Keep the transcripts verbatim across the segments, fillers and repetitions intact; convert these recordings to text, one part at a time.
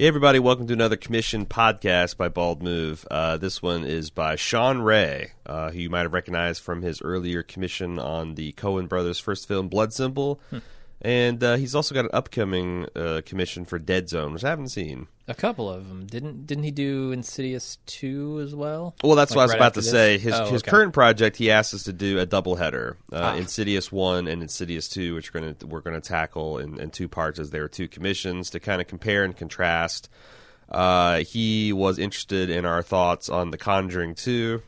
Hey everybody, welcome to another commission podcast by Bald Move. Uh, this one is by Sean Ray, uh, who you might have recognized from his earlier commission on the Coen Brothers' first film, Blood Simple. Hmm. And uh, he's also got an upcoming uh, commission for Dead Zone, which I haven't seen. A couple of them. Didn't Didn't he do Insidious two as well? Well, that's like what I was right about to this? say. His oh, his okay. current project, he asked us to do a doubleheader, uh, ah. Insidious one and Insidious two, which we're going to we're going to tackle in, in two parts, as there are two commissions to kind of compare and contrast. Uh, he was interested in our thoughts on The Conjuring two.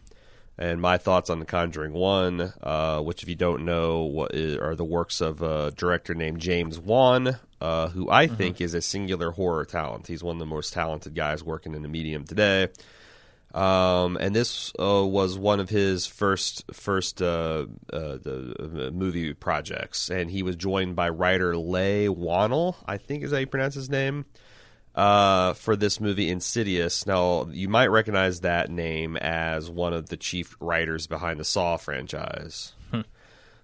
And my thoughts on The Conjuring one, uh, which, if you don't know, what is, are the works of a director named James Wan, uh, who I mm-hmm. think is a singular horror talent. He's one of the most talented guys working in the medium today. Um, and this uh, was one of his first first uh, uh, the, uh, movie projects. And he was joined by writer Leigh Whannell, I think is how you pronounce his name. Uh, for this movie, Insidious. Now, you might recognize that name as one of the chief writers behind the Saw franchise. Hmm.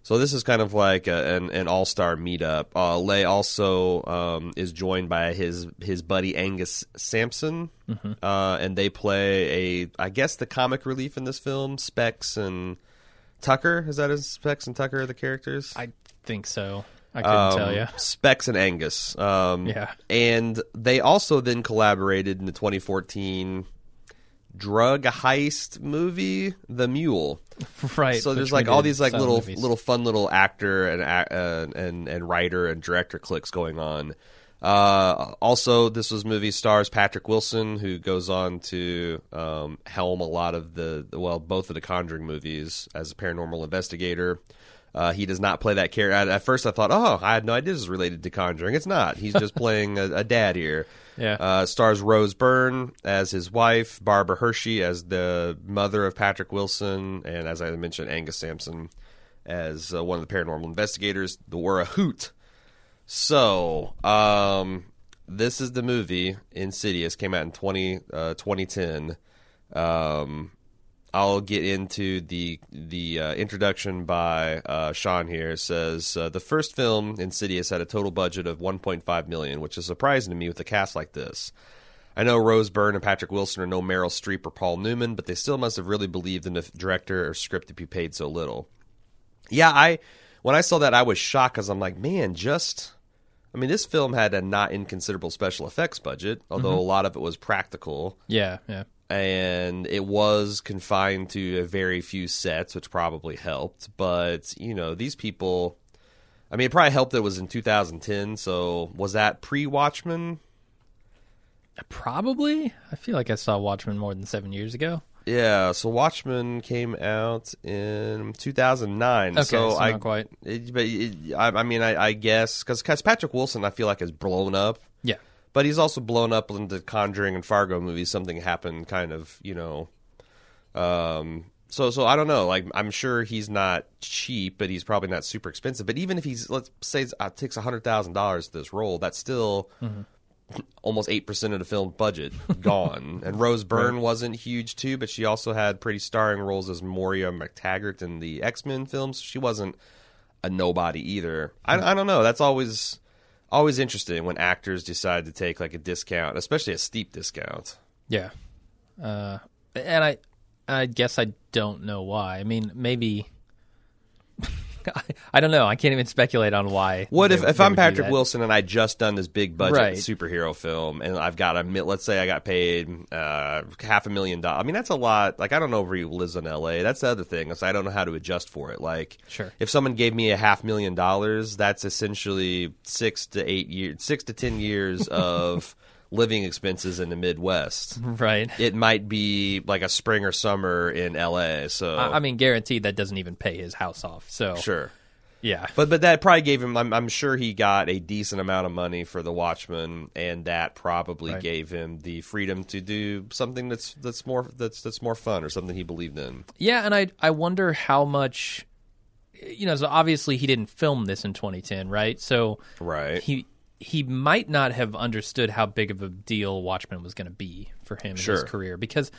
So this is kind of like a, an, an all-star meetup. Uh, Leigh also um, is joined by his his buddy Angus Sampson, mm-hmm. uh, and they play a, I guess, the comic relief in this film, Specs and Tucker. Is that his Specs and Tucker are the characters? I think so. I couldn't um, tell you. Specs and Angus. Um, yeah. And they also then collaborated in the twenty fourteen drug heist movie, The Mule. Right. So there's like all these like little movies. little fun little actor and uh, and and writer and director clicks going on. Uh, also, this was movie stars Patrick Wilson, who goes on to um, helm a lot of the, well, both of the Conjuring movies as a paranormal investigator. Uh, he does not play that character. At first I thought, oh, I had no idea this is related to Conjuring. It's not. He's just playing a, a dad here. Yeah. Uh, stars Rose Byrne as his wife, Barbara Hershey as the mother of Patrick Wilson, and as I mentioned, Angus Sampson as uh, one of the paranormal investigators. They were a hoot. So, um, this is the movie, Insidious, came out in twenty ten. Um... I'll get into the the uh, introduction by uh, Sean here. It says, uh, the first film, Insidious, had a total budget of one point five million dollars, which is surprising to me with a cast like this. I know Rose Byrne and Patrick Wilson are no Meryl Streep or Paul Newman, but they still must have really believed in the director or script to be paid so little. Yeah, I when I saw that, I was shocked because I'm like, man, just... I mean, this film had a not inconsiderable special effects budget, although mm-hmm. a lot of it was practical. Yeah, yeah. And it was confined to a very few sets, which probably helped. But, you know, these people... I mean, it probably helped that it was in two thousand ten, so was that pre-Watchmen? Probably. I feel like I saw Watchmen more than seven years ago. Yeah, so Watchmen came out in two thousand nine. Okay, so, so I, not quite. It, but it, I, I mean, I, I guess... Because Patrick Wilson, I feel like, has blown up. Yeah. But he's also blown up into Conjuring and Fargo movies. Something happened, kind of, you know. Um, so, so I don't know. Like, I'm sure he's not cheap, but he's probably not super expensive. But even if he's, let's say, it uh, takes one hundred thousand dollars to this role, that's still mm-hmm. almost eight percent of the film budget gone. And Rose Byrne right. wasn't huge, too, but she also had pretty starring roles as Moria MacTaggart in the X-Men films. She wasn't a nobody either. Mm-hmm. I, I don't know. That's always... Always interesting when actors decide to take like a discount, especially a steep discount. Yeah, uh, and I, I guess I don't know why. I mean, maybe I, I don't know. I can't even speculate on why. What they, if if I'm Patrick Wilson and I just done this big budget right. superhero film and I've got a let's say I got paid uh, half a million dollars. I mean, that's a lot. Like, I don't know where he lives in L A. That's the other thing. So I don't know how to adjust for it. Like, sure. if someone gave me a half million dollars, that's essentially six to eight years, six to ten years of living expenses in the Midwest. Right. It might be like a spring or summer in L A. So I mean, guaranteed that doesn't even pay his house off. So sure. Yeah. But but that probably gave him, I'm, I'm sure he got a decent amount of money for The Watchmen, and that probably right. gave him the freedom to do something that's that's more that's that's more fun or something he believed in. Yeah, and I I wonder how much, you know, so obviously he didn't film this in twenty ten, right? So right. he he might not have understood how big of a deal Watchmen was going to be for him in sure. his career, because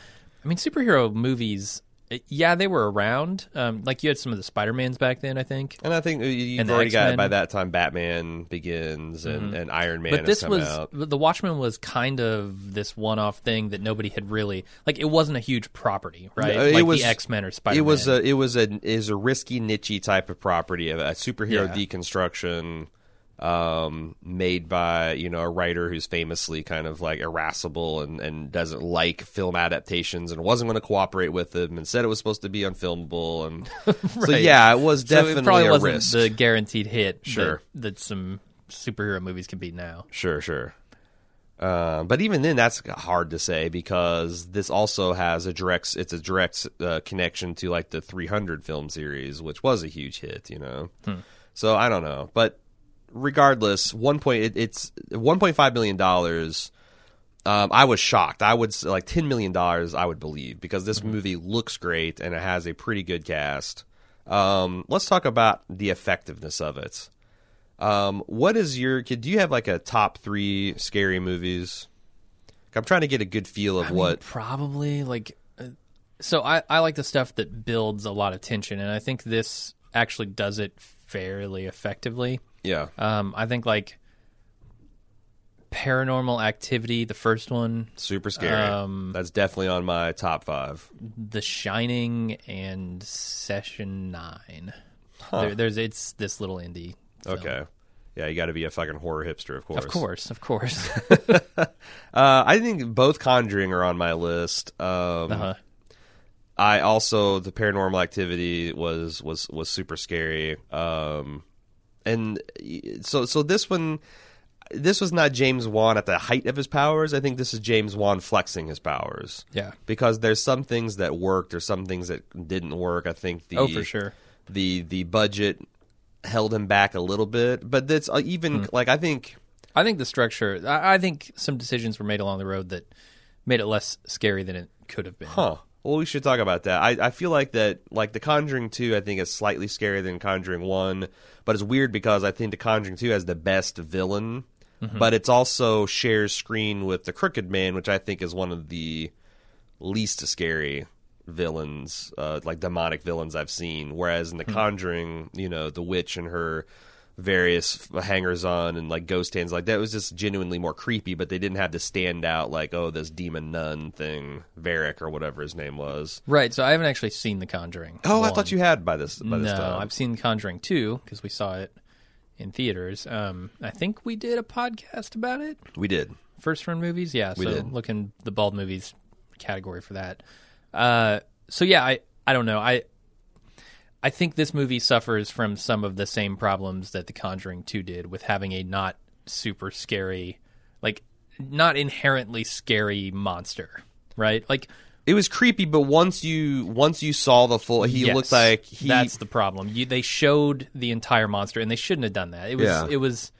I mean, superhero movies yeah, they were around. Um, like, you had some of the Spider-Mans back then, I think. And I think you've and already got, by that time, Batman Begins and, mm-hmm. and Iron Man but this has come was, out. The Watchmen was kind of this one-off thing that nobody had really... Like, it wasn't a huge property, right? No, it like was, the X-Men or Spider-Man. It was a, it was a, it was a risky, nichey type of property, a superhero yeah. deconstruction... Um, made by, you know, a writer who's famously kind of like irascible and, and doesn't like film adaptations and wasn't going to cooperate with them and said it was supposed to be unfilmable. And right. So, yeah, it was definitely so it probably a wasn't risk. The guaranteed hit sure. that, that some superhero movies can be now. Sure, sure. Uh, but even then, that's hard to say because this also has a direct, it's a direct uh, connection to like the three hundred film series, which was a huge hit, you know. Hmm. So I don't know, but regardless, one point it, it's one point five million dollars. Um, I was shocked. I would like ten million dollars. I would believe because this mm-hmm. movie looks great and it has a pretty good cast. Um, let's talk about the effectiveness of it. Um, what is your? Do you have like a top three scary movies? I'm trying to get a good feel of I what mean, probably like. Uh, so I I like the stuff that builds a lot of tension, and I think this actually does it fairly effectively. Yeah. Um, I think, like, Paranormal Activity, the first one. Super scary. Um, That's definitely on my top five. The Shining and Session Nine. Huh. There, there's It's this little indie film. Okay. Yeah, you got to be a fucking horror hipster, of course. Of course, of course. uh, I think both Conjuring are on my list. Um, uh-huh. I also, the Paranormal Activity was, was, was super scary. Um And so, so this one, this was not James Wan at the height of his powers. I think this is James Wan flexing his powers. Yeah, because there's some things that worked, or some things that didn't work. I think the oh for sure the the budget held him back a little bit, but that's even hmm. like I think I think the structure. I, I think some decisions were made along the road that made it less scary than it could have been. Huh. Well, we should talk about that. I, I feel like that, like The Conjuring two, I think is slightly scarier than Conjuring one, but it's weird because I think The Conjuring two has the best villain, mm-hmm. but it's also shares screen with The Crooked Man, which I think is one of the least scary villains, uh, like demonic villains I've seen. Whereas in The mm-hmm. Conjuring, you know, the witch and her various hangers-on and like ghost hands, like that was just genuinely more creepy, but they didn't have to stand out like, oh, this demon nun thing, Varric or whatever his name was. Right, so I haven't actually seen The Conjuring. Oh, one. I thought you had by this by this no, time. No, I've seen Conjuring two because we saw it in theaters. Um, I think we did a podcast about it. We did. First run movies, yeah. We so did. Look in the Bald Movies category for that. Uh, so yeah, I, I don't know. I I think this movie suffers from some of the same problems that The Conjuring two did with having a not super scary, like, not inherently scary monster, right? Like, it was creepy, but once you once you saw the full, he yes, looked like he... That's the problem. You, they showed the entire monster, and they shouldn't have done that. It was... Yeah. It was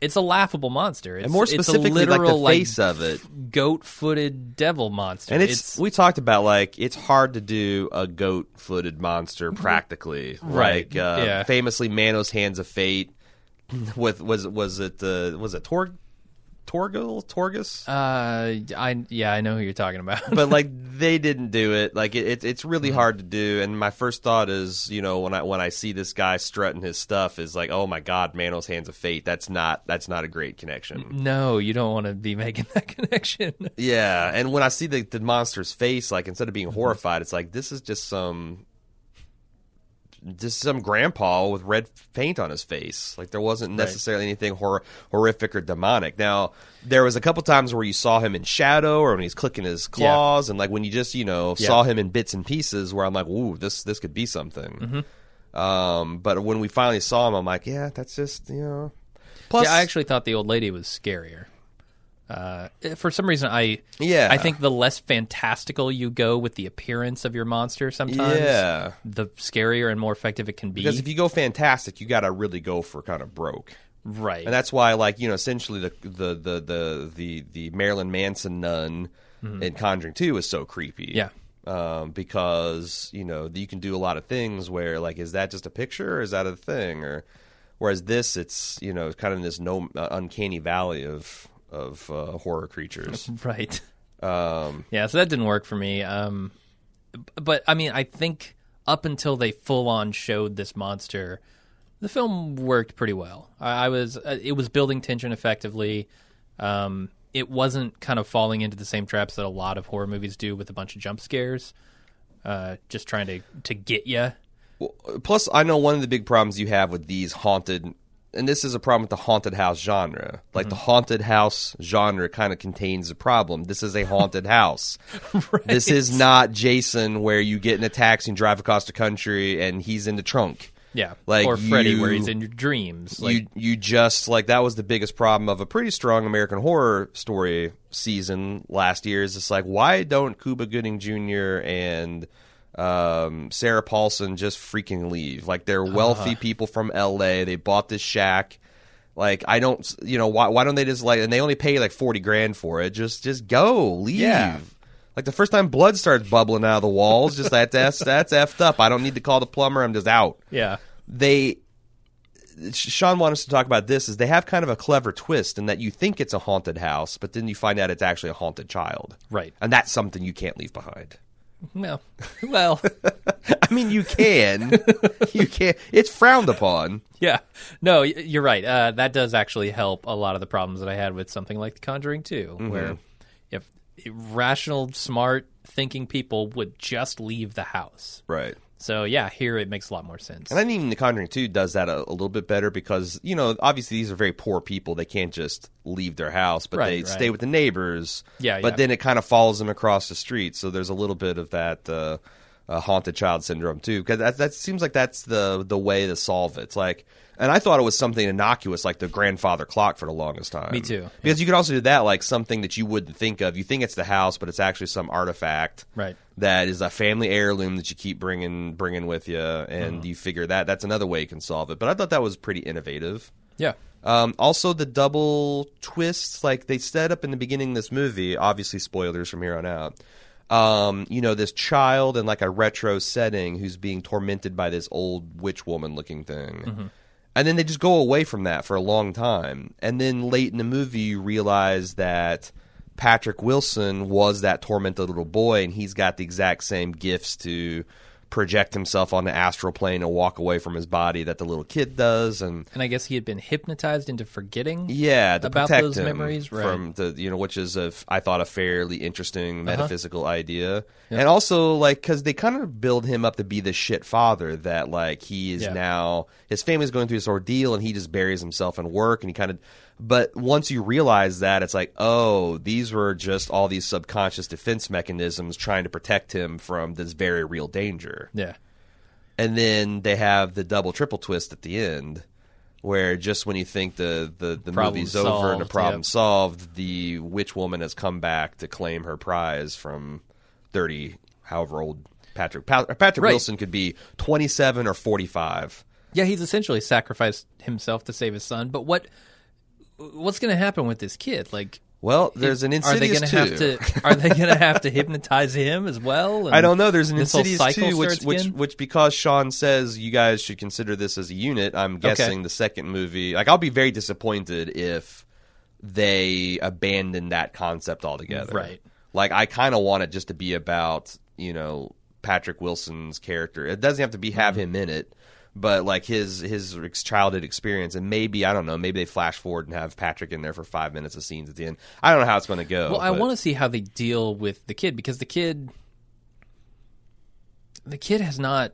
It's a laughable monster. It's, and more specifically, it's a literal, like, the face like, of it. Goat-footed devil monster. And it's, it's we talked about, like, it's hard to do a goat-footed monster practically. Right. Like, uh, yeah. Famously, Mano's Hands of Fate with was was it uh, was it Torg Torgil Torgus? Uh, I yeah, I know who you're talking about. But like, they didn't do it. Like, it, it it's really hard to do. And my first thought is, you know, when I when I see this guy strutting his stuff, is like, oh my God, Mano's Hands of Fate. That's not that's not a great connection. No, you don't want to be making that connection. Yeah, and when I see the, the monster's face, like, instead of being horrified, it's like, this is just some just some grandpa with red paint on his face. Like, there wasn't necessarily right. anything hor- horrific or demonic. Now, there was a couple times where you saw him in shadow or when he's clicking his claws, yeah. and like when you just, you know, yeah. saw him in bits and pieces, where I'm like, ooh, this this could be something. Mm-hmm. Um, but when we finally saw him, I'm like, yeah, that's just, you know. Plus, yeah, I actually thought the old lady was scarier. Uh, for some reason, I yeah. I think the less fantastical you go with the appearance of your monster, sometimes yeah. the scarier and more effective it can be. Because if you go fantastic, you got to really go for kind of broke, right? And that's why, like, you know, essentially the the the the the, the Marilyn Manson nun mm-hmm. in Conjuring two is so creepy, yeah, um, because, you know, you can do a lot of things where, like, is that just a picture or is that a thing? Or whereas this, it's, you know, kind of in this no uh, uncanny valley of. of uh, horror creatures. Right. Um, yeah, so that didn't work for me. Um, but I mean, I think up until they full on showed this monster, the film worked pretty well. I, I was, it was building tension effectively. Um, it wasn't kind of falling into the same traps that a lot of horror movies do with a bunch of jump scares, uh, just trying to, to get you. Well, plus, I know one of the big problems you have with these haunted, and this is a problem with the haunted house genre. Like, mm-hmm. the haunted house genre kind of contains a problem. This is a haunted house. Right. This is not Jason, where you get in a taxi and drive across the country and he's in the trunk. Yeah, like or Freddy, you, where he's in your dreams. Like, you you just, like, that was the biggest problem of a pretty strong American Horror Story season last year. Is it's like, why don't Cuba Gooding Junior and um, Sarah Paulson just freaking leave? Like, they're wealthy uh-huh. people from L A. They bought this shack. Like, I don't, you know, why why don't they just, like, and they only pay like forty grand for it. Just just go, leave. Yeah. Like, the first time blood starts bubbling out of the walls, just that, that's that's effed up. I don't need to call the plumber. I'm just out. Yeah. They, Sean wanted us to talk about this, is they have kind of a clever twist in that you think it's a haunted house, but then you find out it's actually a haunted child. Right. And that's something you can't leave behind. No. Well. I mean, you can. You can. It's frowned upon. Yeah. No, you're right. Uh, that does actually help a lot of the problems that I had with something like The Conjuring two, mm-hmm. where if rational, smart thinking people would just leave the house. Right. So yeah, here it makes a lot more sense. And I think even The Conjuring two does that a, a little bit better because, you know, obviously these are very poor people. They can't just leave their house, but right, they right. stay with the neighbors. Yeah. But yeah. then it kind of follows them across the street. So there's a little bit of that uh, uh, haunted child syndrome too, because that, that seems like that's the the way to solve it. It's like, and I thought it was something innocuous, like the grandfather clock, for the longest time. Me too. Because yeah. you could also do that, like something that you wouldn't think of. You think it's the house, but it's actually some artifact right. that is a family heirloom that you keep bringing bringing with you, and mm. you figure that. That's another way you can solve it. But I thought that was pretty innovative. Yeah. Um, also, the double twists, like they set up in the beginning of this movie, obviously spoilers from here on out, Um, you know, this child in like a retro setting who's being tormented by this old witch woman looking thing. Mm-hmm. And then they just go away from that for a long time. And then late in the movie, you realize that Patrick Wilson was that tormented little boy, and he's got the exact same gifts to project himself on the astral plane and walk away from his body that the little kid does. And and I guess he had been hypnotized into forgetting yeah, to about protect those him memories. Right. From the, you know, which is, a, I thought, a fairly interesting metaphysical uh-huh. idea. Yeah. And also, like, because they kind of build him up to be the shit father that, like, he is yeah. now, his family's going through this ordeal, and he just buries himself in work, and he kind of, but once you realize that, it's like, oh, these were just all these subconscious defense mechanisms trying to protect him from this very real danger. Yeah. And then they have the double, triple twist at the end, where just when you think the, the, the movie's solved, over and the problem yep. solved, the witch woman has come back to claim her prize from thirty, however old Patrick. Pa- Patrick right. Wilson could be twenty-seven or forty-five. Yeah, he's essentially sacrificed himself to save his son, but what... What's going to happen with this kid? Like, well, there's an Insidious two. Are they going to have to? Are they going to have to hypnotize him as well? And I don't know. There's an Insidious two, which, which, which, because Sean says you guys should consider this as a unit, I'm guessing okay. the second movie. Like, I'll be very disappointed if they abandon that concept altogether. Right. Like, I kind of want it just to be about, you know, Patrick Wilson's character. It doesn't have to be have mm-hmm. him in it. But, like, his his childhood experience, and maybe, I don't know, maybe they flash forward and have Patrick in there for five minutes of scenes at the end. I don't know how it's going to go. Well, I but... want to see how they deal with the kid, because the kid, the kid has not,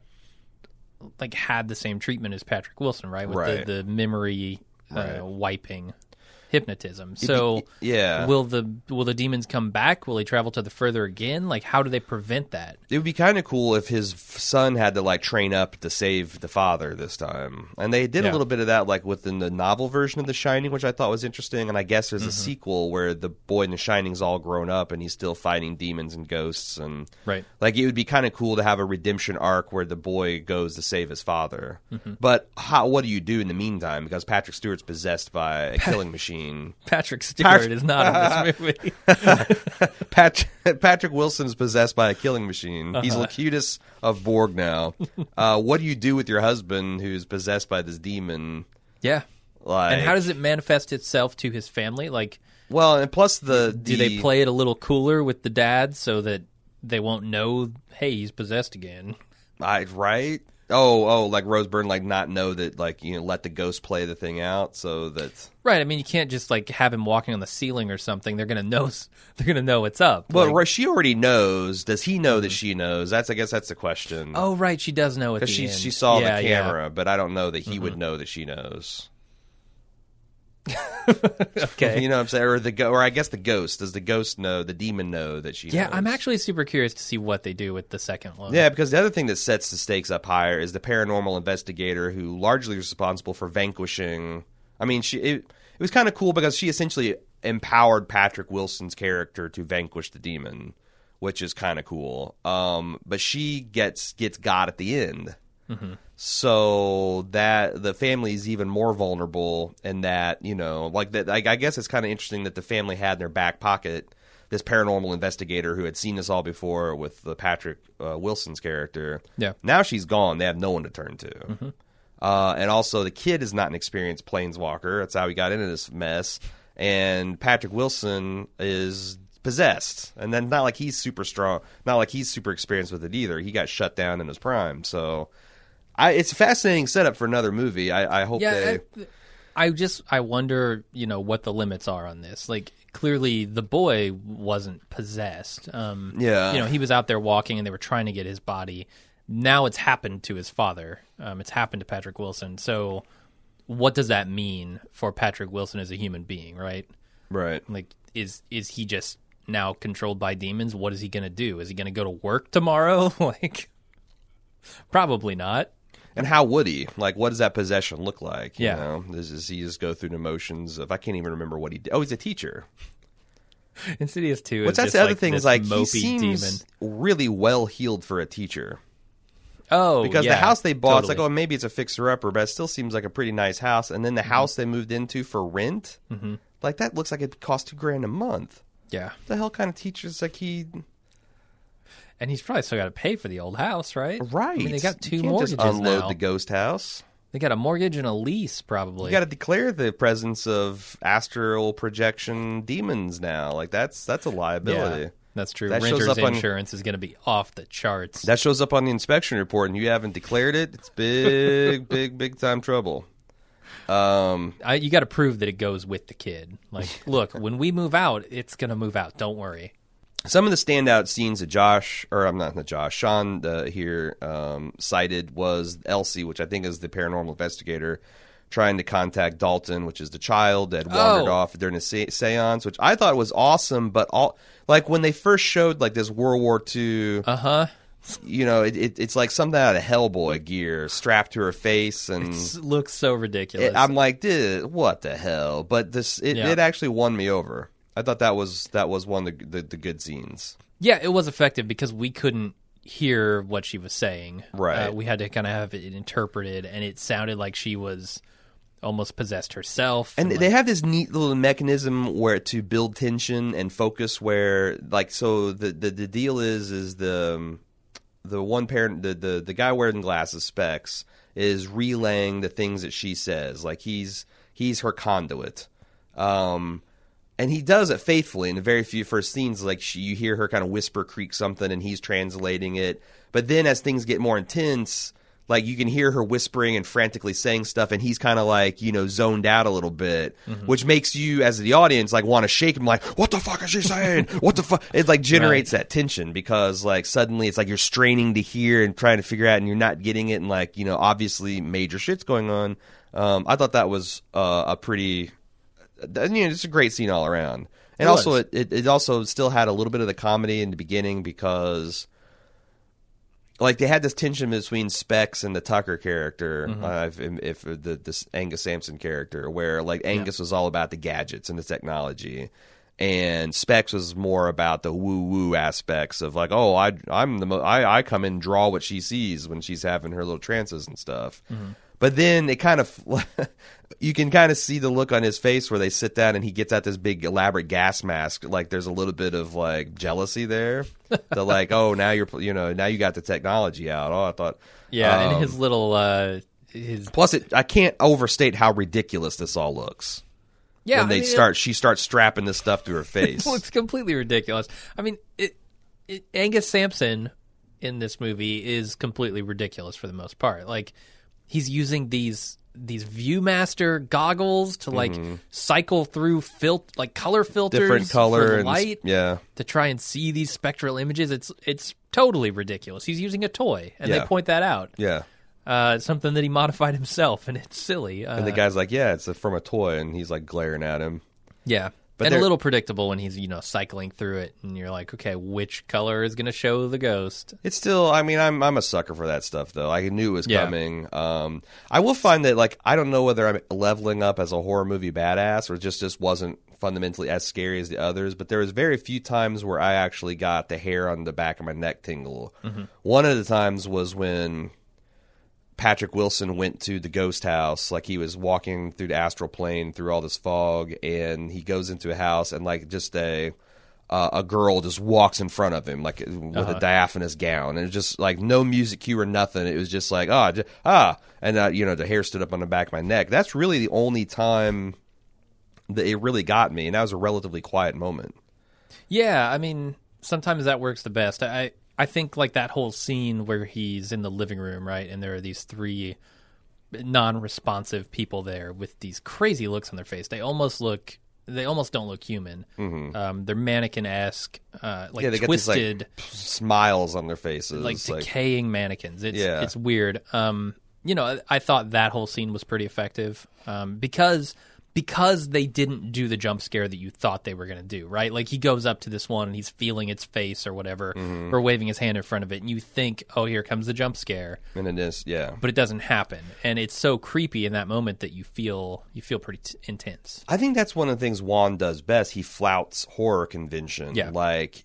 like, had the same treatment as Patrick Wilson, right? With right. The, the memory uh, right. wiping hypnotism. So, it, yeah. will the will the demons come back? Will he travel to the further again? Like, how do they prevent that? It would be kind of cool if his son had to, like, train up to save the father this time. And they did yeah. a little bit of that, like, within the novel version of The Shining, which I thought was interesting. And I guess there's mm-hmm. a sequel where the boy in The Shining's all grown up and he's still fighting demons and ghosts. And right. like, it would be kind of cool to have a redemption arc where the boy goes to save his father. Mm-hmm. But how? What do you do in the meantime? Because Patrick Stewart's possessed by a killing machine. Patrick Stewart Patrick, is not in this movie. Patrick, Patrick Wilson is possessed by a killing machine. Uh-huh. He's Locutus of Borg now. Uh, what do you do with your husband who's possessed by this demon? Yeah. Like, and how does it manifest itself to his family? Like, well, and plus the, the... Do they play it a little cooler with the dad so that they won't know, hey, he's possessed again. I, right? Oh, oh, like Rose Byrne, like not know that, like, you know, let the ghost play the thing out, so that's right. I mean, you can't just like have him walking on the ceiling or something. They're gonna know. They're gonna know it's up. Well, like, she already knows. Does he know that she knows? That's I guess that's the question. Oh, right, she does know because she end. she saw yeah, the camera, yeah. But I don't know that he mm-hmm. would know that she knows. Okay, you know what I'm saying, or the or I guess the ghost does the ghost know the demon know that she yeah knows? I'm actually super curious to see what they do with the second one. Yeah, because the other thing that sets the stakes up higher is the paranormal investigator who largely is responsible for vanquishing. I mean, she it, it was kind of cool because she essentially empowered Patrick Wilson's character to vanquish the demon, which is kind of cool. Um, but she gets gets got at the end. Mm-hmm. So that the family is even more vulnerable, and that, you know, like that. I, I guess it's kind of interesting that the family had in their back pocket this paranormal investigator who had seen this all before with the Patrick uh, Wilson's character. Yeah. Now she's gone. They have no one to turn to. Mm-hmm. Uh, and also, the kid is not an experienced planeswalker. That's how he got into this mess. And Patrick Wilson is possessed, and then not like he's super strong, not like he's super experienced with it either. He got shut down in his prime, so. I, it's a fascinating setup for another movie. I, I hope yeah, they... I, I just... I wonder, you know, what the limits are on this. Like, clearly the boy wasn't possessed. Um, yeah. You know, he was out there walking and they were trying to get his body. Now it's happened to his father. Um, it's happened to Patrick Wilson. So what does that mean for Patrick Wilson as a human being, right? Right. Like, is is he just now controlled by demons? What is he going to do? Is he going to go to work tomorrow? Like, probably not. And how would he? Like, what does that possession look like? You yeah. know? Does, does he just go through the motions of, I can't even remember what he did. Oh, he's a teacher. Insidious two is What's just that's the like other thing is, like, he seems demon. really well-heeled for a teacher. Oh, Because yeah, the house they bought, totally. It's like, oh, maybe it's a fixer-upper, but it still seems like a pretty nice house. And then the mm-hmm. house they moved into for rent, mm-hmm. like, that looks like it cost two grand a month. Yeah. What the hell kind of teacher's, like, he... And he's probably still got to pay for the old house, right? Right. I mean, they got two you can't mortgages just unload now. The ghost house. They got a mortgage and a lease, probably. You got to declare the presence of astral projection demons now. Like that's that's a liability. Yeah, that's true. That Renter's insurance on, is going to be off the charts. That shows up on the inspection report, and you haven't declared it. It's big, big, big time trouble. Um, I, you got to prove that it goes with the kid. Like, look, when we move out, it's going to move out. Don't worry. Some of the standout scenes that Josh, or I'm not, not Josh, Sean uh, here um, cited was Elsie, which I think is the paranormal investigator, trying to contact Dalton, which is the child that wandered oh. off during a se- seance, which I thought was awesome. But all like when they first showed like this World War Two, uh huh, you know, it, it, it's like something out of Hellboy gear strapped to her face, and it looks so ridiculous. It, I'm like, dude, what the hell? But this, it, yeah. it actually won me over. I thought that was that was one of the, the, the good scenes. Yeah, it was effective because we couldn't hear what she was saying. Right. Uh, we had to kind of have it interpreted, and it sounded like she was almost possessed herself. And, and they like, have this neat little mechanism where to build tension and focus where, like, so the, the, the deal is is the the one parent, the, the, the guy wearing glasses, Specs, is relaying the things that she says. Like, he's he's her conduit. Um And he does it faithfully in the very few first scenes. Like she, you hear her kind of whisper, creak something, and he's translating it. But then, as things get more intense, like you can hear her whispering and frantically saying stuff, and he's kind of like, you know, zoned out a little bit, mm-hmm. which makes you, as the audience, like want to shake him, like, "What the fuck is she saying? What the fuck?" It like generates right. that tension because, like, suddenly it's like you're straining to hear and trying to figure out, and you're not getting it, and like, you know, obviously major shit's going on. Um, I thought that was uh, a pretty. You know, it's a great scene all around, and it also it, it, it also still had a little bit of the comedy in the beginning because, like, they had this tension between Specs and the Tucker character, mm-hmm. uh, if, if the this Angus Sampson character, where like Angus yeah. was all about the gadgets and the technology, and Specs was more about the woo woo aspects of like, oh, I I'm the mo- I I come and draw what she sees when she's having her little trances and stuff. Mm-hmm. But then it kind of, you can kind of see the look on his face where they sit down and he gets out this big elaborate gas mask. Like there's a little bit of like jealousy there. They're like, oh, now you're, you know, now you got the technology out. Oh, I thought. Yeah. Um, and his little, uh, his. Plus, it, I can't overstate how ridiculous this all looks. Yeah. When they I mean, start, it, she starts strapping this stuff to her face. It looks completely ridiculous. I mean, it, it, Angus Sampson in this movie is completely ridiculous for the most part. Like, he's using these these Viewmaster goggles to like mm-hmm. cycle through fil- like color filters, different color and light, yeah, to try and see these spectral images. It's it's totally ridiculous. He's using a toy, and yeah. they point that out. Yeah. Uh, something that he modified himself, and it's silly. Uh, and the guy's like, "Yeah, it's a, from a toy," and he's like glaring at him. Yeah, but and a little predictable when he's you know cycling through it, and you're like, "Okay, which color is going to show the ghost?" It's still, I mean, I'm I'm a sucker for that stuff though. I knew it was yeah. coming. Um, I will find that like I don't know whether I'm leveling up as a horror movie badass or just just wasn't fundamentally as scary as the others, but there was very few times where I actually got the hair on the back of my neck tingle. Mm-hmm. One of the times was when Patrick Wilson went to the ghost house, like he was walking through the astral plane through all this fog, and he goes into a house, and like just a uh, a girl just walks in front of him, like with uh-huh. a diaphanous gown, and just like no music cue or nothing. It was just like ah just, ah, and uh, you know the hair stood up on the back of my neck. That's really the only time that it really got me, and that was a relatively quiet moment. Yeah, I mean sometimes that works the best. I. I think like that whole scene where he's in the living room, right, and there are these three non-responsive people there with these crazy looks on their face. They almost look, they almost don't look human. Mm-hmm. Um, they're mannequin-esque, uh, like yeah, they twisted got these, like, smiles on their faces, like decaying like, mannequins. It's yeah. it's weird. Um, you know, I, I thought that whole scene was pretty effective um, because. Because they didn't do the jump scare that you thought they were going to do, right? Like, he goes up to this one, and he's feeling its face or whatever, mm-hmm. or waving his hand in front of it, and you think, oh, here comes the jump scare. And it is, yeah. But it doesn't happen, and it's so creepy in that moment that you feel you feel pretty t- intense. I think that's one of the things Wan does best. He flouts horror convention. Yeah. Like,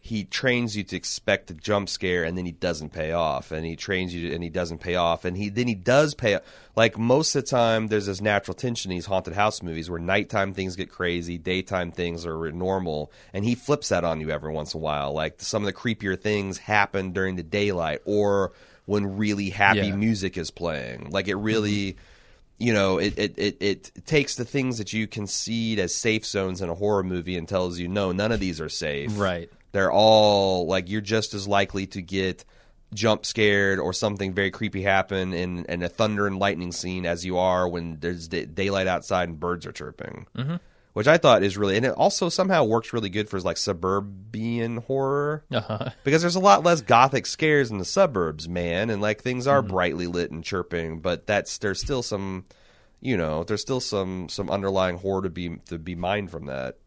he trains you to expect the jump scare, and then he doesn't pay off, and he trains you to, and he doesn't pay off, and he then he does pay off. Like, most of the time, there's this natural tension in these haunted house movies where nighttime things get crazy, daytime things are normal, and he flips that on you every once in a while. Like, some of the creepier things happen during the daylight or when really happy yeah. music is playing. Like, it really... You know, it, it, it, it takes the things that you concede as safe zones in a horror movie and tells you, no, none of these are safe. Right. They're all, like, you're just as likely to get jump scared or something very creepy happen in, in a thunder and lightning scene as you are when there's d- daylight outside and birds are chirping. Mm-hmm. Which I thought is really, and it also somehow works really good for like suburban horror uh-huh. because there's a lot less gothic scares in the suburbs, man, and like things are mm-hmm. brightly lit and chirping, but that's there's still some, you know, there's still some some underlying horror to be to be mined from that.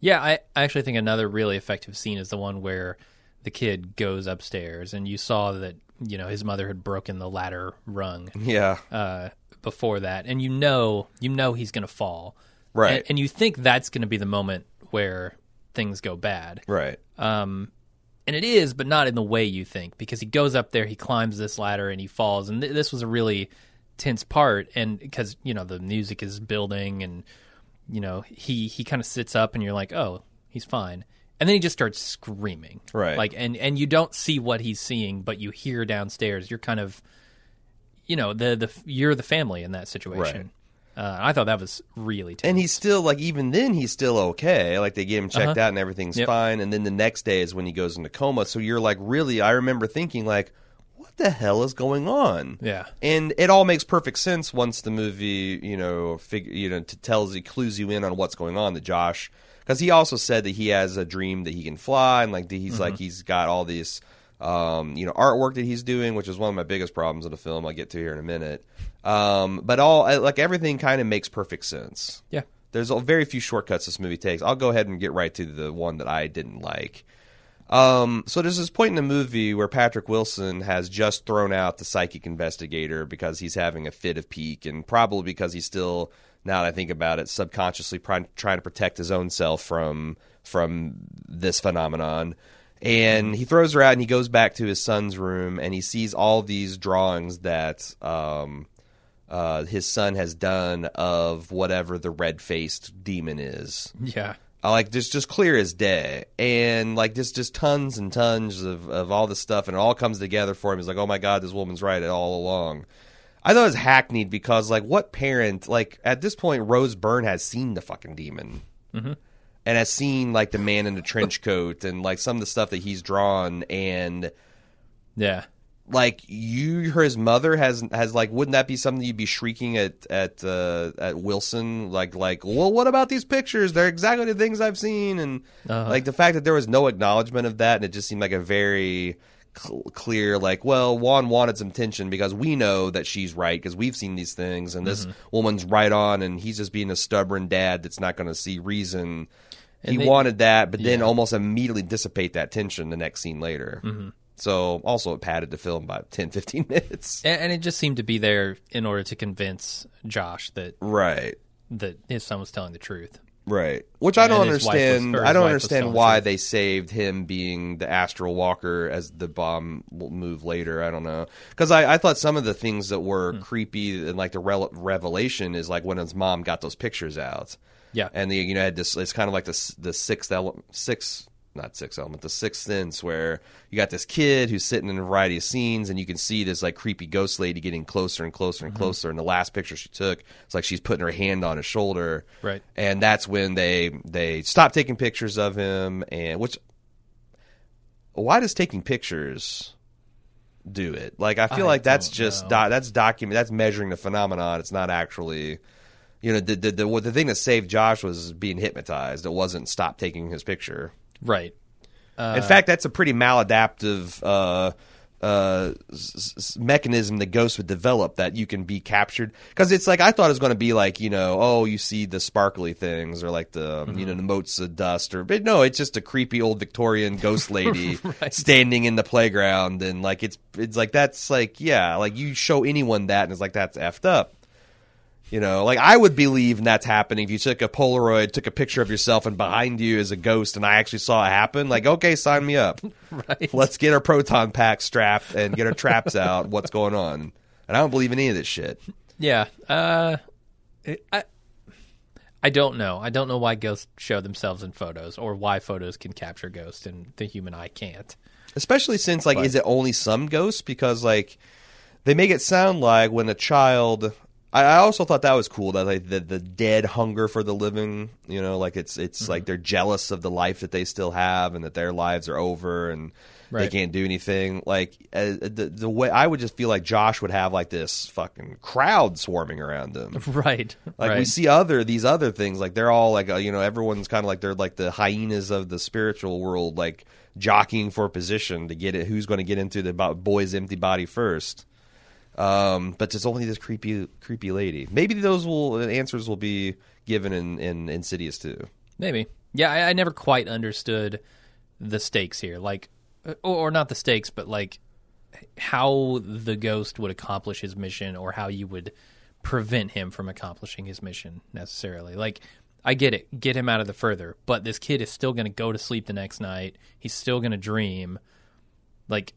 Yeah, I, I actually think another really effective scene is the one where the kid goes upstairs, and you saw that you know his mother had broken the ladder rung, yeah, uh, before that, and you know you know he's gonna fall. Right. And, and you think that's going to be the moment where things go bad. Right. Um, and it is, but not in the way you think, because he goes up there, he climbs this ladder, and he falls. And th- this was a really tense part, and because, you know, the music is building, and, you know, he, he kind of sits up, and you're like, oh, he's fine. And then he just starts screaming. Right. Like, and, and you don't see what he's seeing, but you hear downstairs. You're kind of, you know, the, the you're the family in that situation. Right. Uh, I thought that was really tense. And he's still, like, even then, he's still okay. Like, they get him checked uh-huh. out and everything's yep. fine. And then the next day is when he goes into coma. So you're like, really, I remember thinking, like, what the hell is going on? Yeah. And it all makes perfect sense once the movie, you know, fig- you know, t- tells you, clues you in on what's going on to Josh. Because he also said that he has a dream that he can fly. And, like, he's mm-hmm. like, he's got all this, um, you know, artwork that he's doing, which is one of my biggest problems in the film. I'll get to here in a minute. Um, but all like everything kind of makes perfect sense. Yeah, there's a, very few shortcuts this movie takes. I'll go ahead and get right to the one that I didn't like. Um, so there's this point in the movie where Patrick Wilson has just thrown out the psychic investigator because he's having a fit of pique, and probably because he's still, now that I think about it, subconsciously pr- trying to protect his own self from from this phenomenon. And he throws her out, and he goes back to his son's room, and he sees all these drawings that um. Uh, his son has done of whatever the red-faced demon is. Yeah. Uh, like, just, just clear as day. And, like, just, just tons and tons of, of all this stuff, and it all comes together for him. He's like, oh, my God, this woman's right all along. I thought it was hackneyed because, like, what parent... Like, at this point, Rose Byrne has seen the fucking demon. Mm-hmm. and has seen like the man in the trench coat and like some of the stuff that he's drawn, and yeah, like you, her, his mother has has like, wouldn't that be something you'd be shrieking at at uh, at Wilson? Like like, well, what about these pictures? They're exactly the things I've seen, and uh-huh. like the fact that there was no acknowledgement of that, and it just seemed like a very clear, like, well, Juan wanted some tension because we know that she's right because we've seen these things, and this mm-hmm. woman's right on, and he's just being a stubborn dad that's not going to see reason. And he they, wanted that, but yeah. then almost immediately dissipate that tension the next scene later. Mm-hmm. So also it padded the film by ten, fifteen minutes. And, and it just seemed to be there in order to convince Josh that right that his son was telling the truth. Right, which I don't understand. I don't understand why they saved him being the astral walker as the bomb move later. I don't know, because I, I thought some of the things that were hmm. creepy and like the re- revelation is like when his mom got those pictures out. Yeah, and the you know had this. It's kind of like the the sixth element, six not sixth element, the sixth sense, where you got this kid who's sitting in a variety of scenes, and you can see this like creepy ghost lady getting closer and closer and mm-hmm. closer. And the last picture she took, it's like she's putting her hand on his shoulder, right? And that's when they they stopped taking pictures of him. And which, why does taking pictures do it? Like I feel I like that's just do, that's document that's measuring the phenomenon. It's not actually. You know, the, the the the thing that saved Josh was being hypnotized. It wasn't stop taking his picture. Right. Uh, In fact, that's a pretty maladaptive uh, uh, s- s- mechanism that ghosts would develop, that you can be captured. Because it's like, I thought it was going to be like, you know, oh, you see the sparkly things or like the, mm-hmm. you know, the motes of dust. Or, but no, it's just a creepy old Victorian ghost lady right. standing in the playground. And like, it's it's like, that's like, yeah, like you show anyone that and it's like, that's effed up. You know, like I would believe, and that's happening. If you took a Polaroid, took a picture of yourself, and behind you is a ghost, and I actually saw it happen, like, okay, sign me up. Right. Let's get our proton pack strapped and get our traps out. What's going on? And I don't believe in any of this shit. Yeah, uh, it, I, I don't know. I don't know why ghosts show themselves in photos, or why photos can capture ghosts and the human eye can't. Especially since, like, but, is it only some ghosts? Because, like, they make it sound like when a child. I also thought that was cool, that like the, the dead hunger for the living, you know, like it's it's mm-hmm. like they're jealous of the life that they still have and that their lives are over and right. they can't do anything. Like uh, the the way I would just feel like Josh would have like this fucking crowd swarming around him, right? Like right. we see other these other things, like they're all like uh, you know, everyone's kind of like they're like the hyenas of the spiritual world, like jockeying for position to get it. Who's going to get into the boy's empty body first? Um, but it's only this creepy, creepy lady. Maybe those will answers will be given in, in Insidious too. Maybe, yeah. I, I never quite understood the stakes here, like, or, or not the stakes, but like how the ghost would accomplish his mission, or how you would prevent him from accomplishing his mission necessarily. Like, I get it, get him out of the further, but this kid is still going to go to sleep the next night. He's still going to dream, like.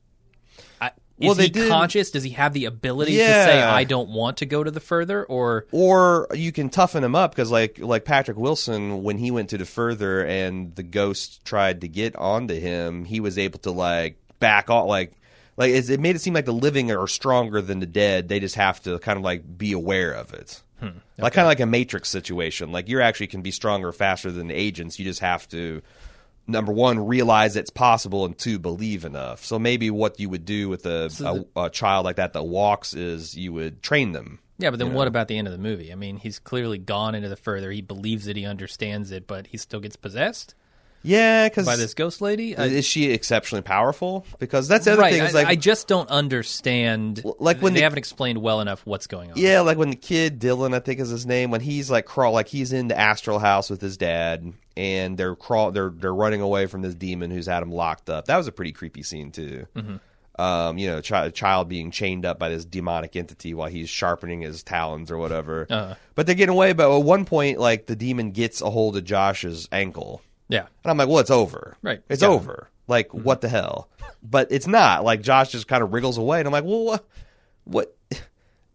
I, Is well, they he did. conscious? Does he have the ability yeah. to say, I don't want to go to the further? Or or you can toughen him up, because like, like Patrick Wilson, when he went to the further and the ghost tried to get onto him, he was able to like back off. Like, like it made it seem like the living are stronger than the dead. They just have to kind of like be aware of it. Hmm. Okay. Like kind of like a Matrix situation. Like you actually can be stronger, faster than the agents. You just have to... Number one, realize it's possible, and two, believe enough. So maybe what you would do with a, so the, a, a child like that that walks is you would train them. Yeah, but then what know? about the end of the movie? I mean, he's clearly gone into the further. He believes it, he understands it, but he still gets possessed. Yeah, because by this ghost lady, I, is she exceptionally powerful? Because that's the other right, thing. Is like I, I just don't understand. Like when they the, haven't explained well enough what's going on. Yeah, like when the kid Dylan, I think is his name, when he's like crawl, like he's in the astral house with his dad, and they're crawl, they're they're running away from this demon who's had him locked up. That was a pretty creepy scene too. Mm-hmm. Um, you know, a ch- child being chained up by this demonic entity while he's sharpening his talons or whatever. Uh-huh. But they're getting away. But at one point, like the demon gets a hold of Josh's ankle. Yeah. And I'm like, well, it's over. Right. It's yeah. over. Like, mm-hmm. what the hell? But it's not. Like, Josh just kind of wriggles away. And I'm like, well, what? what?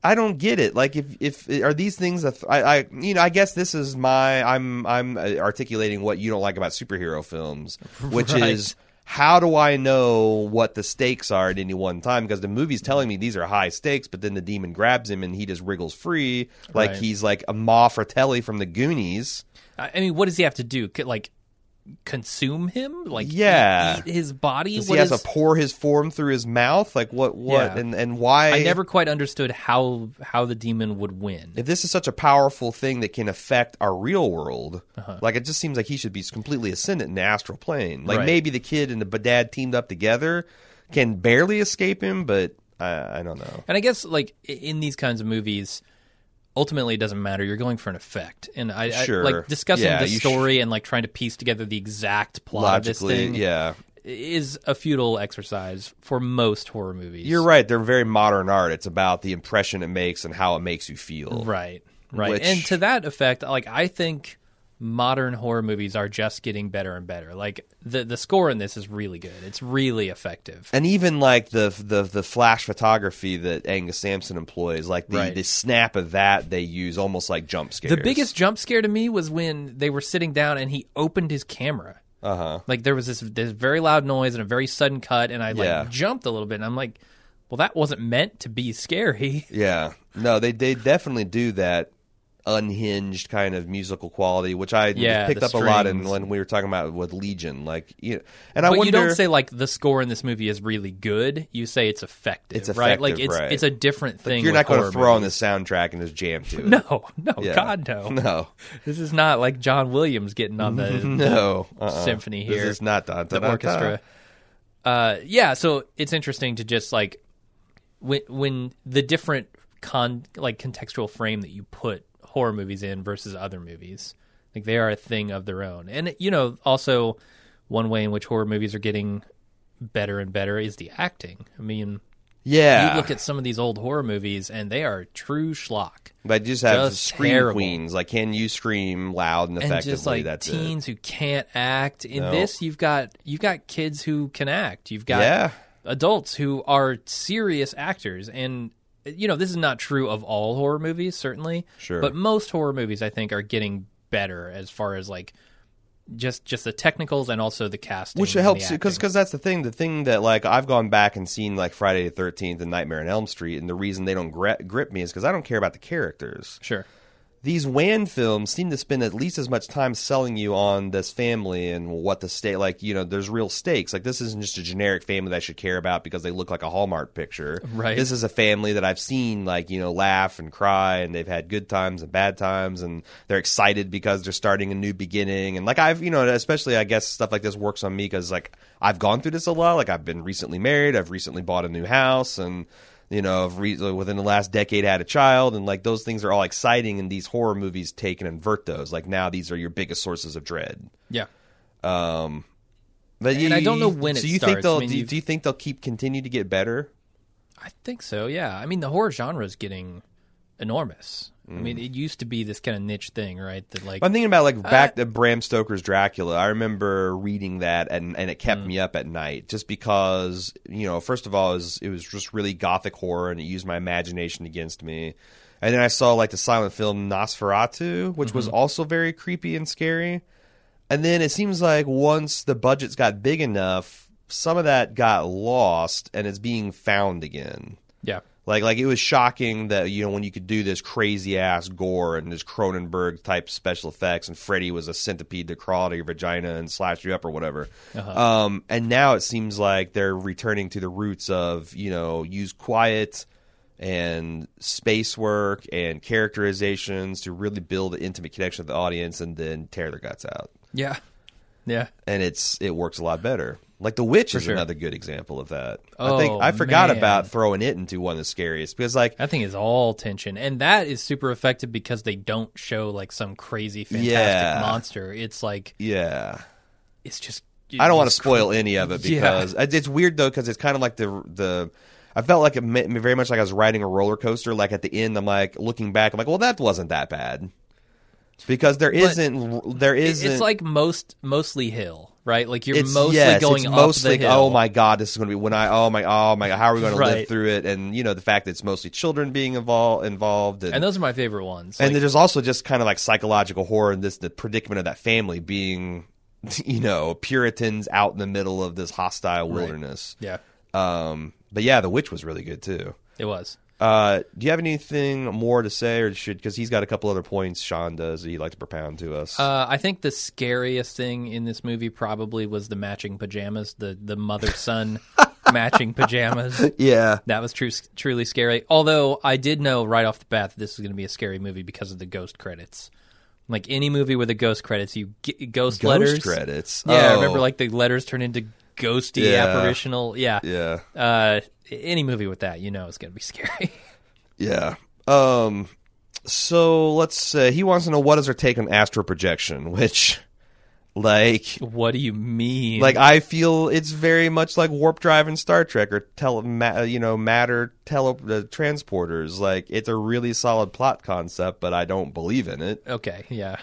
I don't get it. Like, if, if are these things that th- I, I, you know, I guess this is my, I'm, I'm articulating what you don't like about superhero films, which right. is how do I know what the stakes are at any one time? Because the movie's telling me these are high stakes, but then the demon grabs him and he just wriggles free. Like, right. he's like a Ma Fratelli from the Goonies. I mean, what does he have to do? Like, consume him, like yeah eat, eat his body. Does what he is... has to pour his form through his mouth, like what what yeah. and and why? I never quite understood how how the demon would win if this is such a powerful thing that can affect our real world. Uh-huh. Like, it just seems like he should be completely ascendant in the astral plane, like right. maybe the kid and the badad teamed up together can barely escape him, but I, I don't know. And I guess, like, in these kinds of movies, ultimately, it doesn't matter. You're going for an effect. And I, sure. I like discussing yeah, the story sh- and like trying to piece together the exact plot logically, of this thing yeah. is a futile exercise for most horror movies. You're right. They're very modern art. It's about the impression it makes and how it makes you feel. Right. Right. Which... And to that effect, like, I think modern horror movies are just getting better and better. Like, the the score in this is really good. It's really effective. And even like the the, the flash photography that Angus Sampson employs, like the, right. the snap of that they use almost like jump scares. The biggest jump scare to me was when they were sitting down and he opened his camera. Uh-huh. Like, there was this this very loud noise and a very sudden cut, and I like yeah. jumped a little bit, and I'm like, well, that wasn't meant to be scary. Yeah. No, they they definitely do that unhinged kind of musical quality, which I yeah, picked up strings. a lot in when we were talking about with Legion. Like, you know, and I but wonder, you don't say like the score in this movie is really good. You say it's effective. It's effective, right? Like it's right. it's a different thing. Like, you're not going to throw movies. on the soundtrack and just jam to it. No, no, yeah. God no, no. This is not like John Williams getting on the no uh-uh. symphony here. This is not da, da, the da, orchestra. Da. Uh, yeah, so it's interesting to just like when when the different con like contextual frame that you put horror movies in versus other movies, like they are a thing of their own. And, you know, also one way in which horror movies are getting better and better is the acting. I mean, yeah, you look at some of these old horror movies and they are true schlock. But just have just scream terrible. queens. Like, can you scream loud and effectively? And just like That's teens it. who can't act. In no. this, you've got you've got kids who can act. You've got yeah. adults who are serious actors. And you know, this is not true of all horror movies, certainly. Sure. But most horror movies, I think, are getting better as far as, like, just just the technicals and also the casting. Which helps, because that's the thing. The thing that, like, I've gone back and seen, like, Friday the thirteenth and Nightmare on Elm Street, and the reason they don't gra- grip me is because I don't care about the characters. Sure. These Wan films seem to spend at least as much time selling you on this family and what the state, like, you know, there's real stakes. Like, this isn't just a generic family that I should care about because they look like a Hallmark picture. Right. This is a family that I've seen, like, you know, laugh and cry, and they've had good times and bad times, and they're excited because they're starting a new beginning. And, like, I've, you know, especially, I guess, stuff like this works on me because, like, I've gone through this a lot. Like, I've been recently married. I've recently bought a new house, and... you know, within the last decade had a child, and like those things are all exciting, and these horror movies take and invert those. Like, now these are your biggest sources of dread. Yeah. Um, but and you, I don't know when it so you starts. Think they'll, I mean, do, do you think they'll keep continue to get better? I think so, yeah. I mean, the horror genre is getting enormous. Mm. I mean, it used to be this kind of niche thing, right? That like I'm thinking about like back uh, to Bram Stoker's Dracula. I remember reading that, and, and it kept mm. me up at night just because, you know, first of all, it was, it was just really gothic horror, and it used my imagination against me. And then I saw like the silent film Nosferatu, which mm-hmm. was also very creepy and scary. And then it seems like once the budgets got big enough, some of that got lost, and it's being found again. Yeah. Like, like it was shocking that, you know, when you could do this crazy-ass gore and this Cronenberg-type special effects, and Freddy was a centipede to crawl out of your vagina and slash you up or whatever. Uh-huh. Um, and now it seems like they're returning to the roots of, you know, use quiet and space work and characterizations to really build an intimate connection with the audience and then tear their guts out. Yeah. Yeah. And it's it works a lot better. Like The Witch For is sure. another good example of that. Oh, I think I forgot man. about throwing it into one of the scariest because like that thing is all tension, and that is super effective because they don't show like some crazy fantastic yeah. monster. It's like yeah, it's just. It I don't want to spoil crazy. any of it because yeah. it's weird though because it's kind of like the the. I felt like it very much like I was riding a roller coaster. Like at the end, I'm like looking back, I'm like, well, that wasn't that bad. Because there isn't, but there isn't. It's like most, mostly hill, right? Like you're it's, mostly yes, going it's up mostly, the hill. Oh my God, this is going to be when I. Oh my, oh my, how are we going right. to live through it? And you know the fact that it's mostly children being involved, involved, and, and those are my favorite ones. And like, there's also just kind of like psychological horror and this the predicament of that family being, you know, Puritans out in the middle of this hostile wilderness. Right. Yeah. Um. But yeah, The Witch was really good too. It was. Uh, do you have anything more to say, or should, because he's got a couple other points Sean does that he'd like to propound to us? Uh, I think the scariest thing in this movie probably was the matching pajamas, the the mother son matching pajamas. Yeah, that was true, truly scary. Although I did know right off the bat that this was going to be a scary movie because of the ghost credits. Like any movie with the ghost credits, you get ghost, ghost letters. Credits. Yeah, oh. I remember like the letters turn into ghosty, yeah. apparitional. Yeah, yeah. Uh, any movie with that, you know, it's going to be scary. Yeah. Um, so let's say he wants to know, what is our take on astral projection, which, like, what do you mean? Like, I feel it's very much like warp drive in Star Trek, or tele, ma- you know, matter tele uh, transporters. Like, it's a really solid plot concept, but I don't believe in it. Okay. Yeah.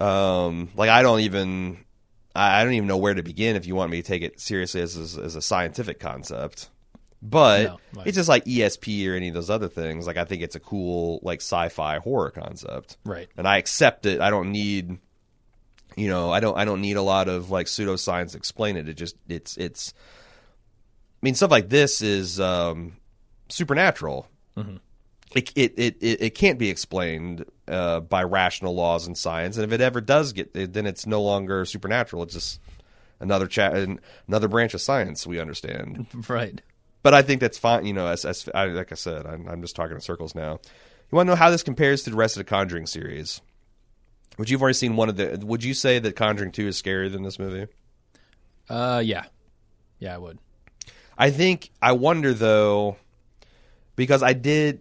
Um, like I don't even, I don't even know where to begin if you want me to take it seriously as as, as a scientific concept. But no, like, it's just like E S P or any of those other things. Like, I think it's a cool, like, sci-fi horror concept, right? And I accept it. I don't need, you know, I don't, I don't need a lot of like pseudoscience to explain it. It just, it's, it's. I mean, stuff like this is um, supernatural. Mm-hmm. It, it, it, it, it can't be explained uh, by rational laws and science. And if it ever does get, then it's no longer supernatural. It's just another chat, another branch of science we understand, right? But I think that's fine, you know, as, as I, like I said, I'm, I'm just talking in circles now. You want to know how this compares to the rest of the Conjuring series? Which you've already seen one of the... Would you say that Conjuring two is scarier than this movie? Uh, yeah. Yeah, I would. I think... I wonder, though, because I did...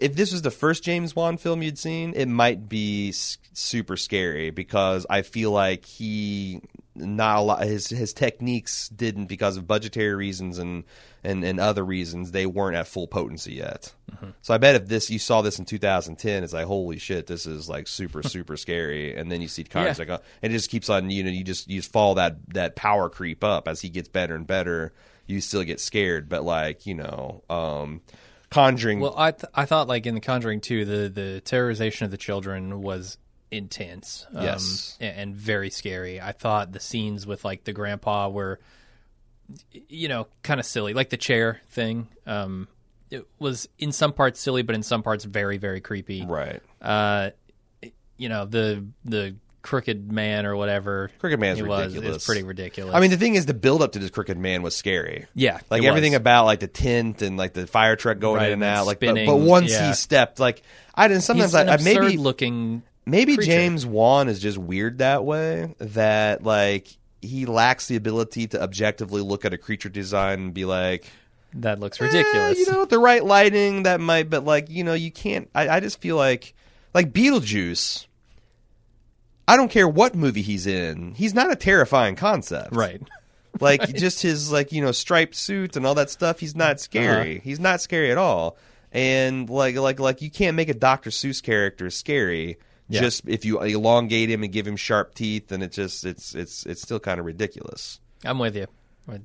If this was the first James Wan film you'd seen, it might be super scary, because I feel like he... Not a lot. His his techniques didn't, because of budgetary reasons and and, and other reasons, they weren't at full potency yet. Mm-hmm. So I bet if this you saw this in two thousand ten, it's like, holy shit, this is like super super scary. And then you see Conjuring, yeah. like, oh, and it just keeps on. You know, you just you just follow that that power creep up as he gets better and better. You still get scared, but like you know, um, Conjuring. Well, I th- I thought like in the Conjuring two, the the terrorization of the children was intense, um, yes, and very scary. I thought the scenes with like the grandpa were, you know, kind of silly, like the chair thing. Um, it was in some parts silly, but in some parts very, very creepy. Right. Uh, you know, the the crooked man or whatever. Crooked man's ridiculous. It was pretty ridiculous. I mean, the thing is, the build up to this crooked man was scary. Yeah, like everything was. About like the tent and like the fire truck going right, in and, and out. Like, but, but once yeah. he stepped, like I didn't. Sometimes He's I, an I absurd maybe looking. Maybe creature. James Wan is just weird that way, that like he lacks the ability to objectively look at a creature design and be like, that looks ridiculous. Eh, you know, the right lighting that might, but like, you know, you can't, I, I just feel like, like Beetlejuice, I don't care what movie he's in, he's not a terrifying concept. Right. Like right. just his like, you know, striped suit and all that stuff. He's not scary. Uh-huh. He's not scary at all. And like, like, like you can't make a Doctor Seuss character scary. Yeah. Just if you elongate him and give him sharp teeth, and it just it's it's it's still kind of ridiculous. I'm with you.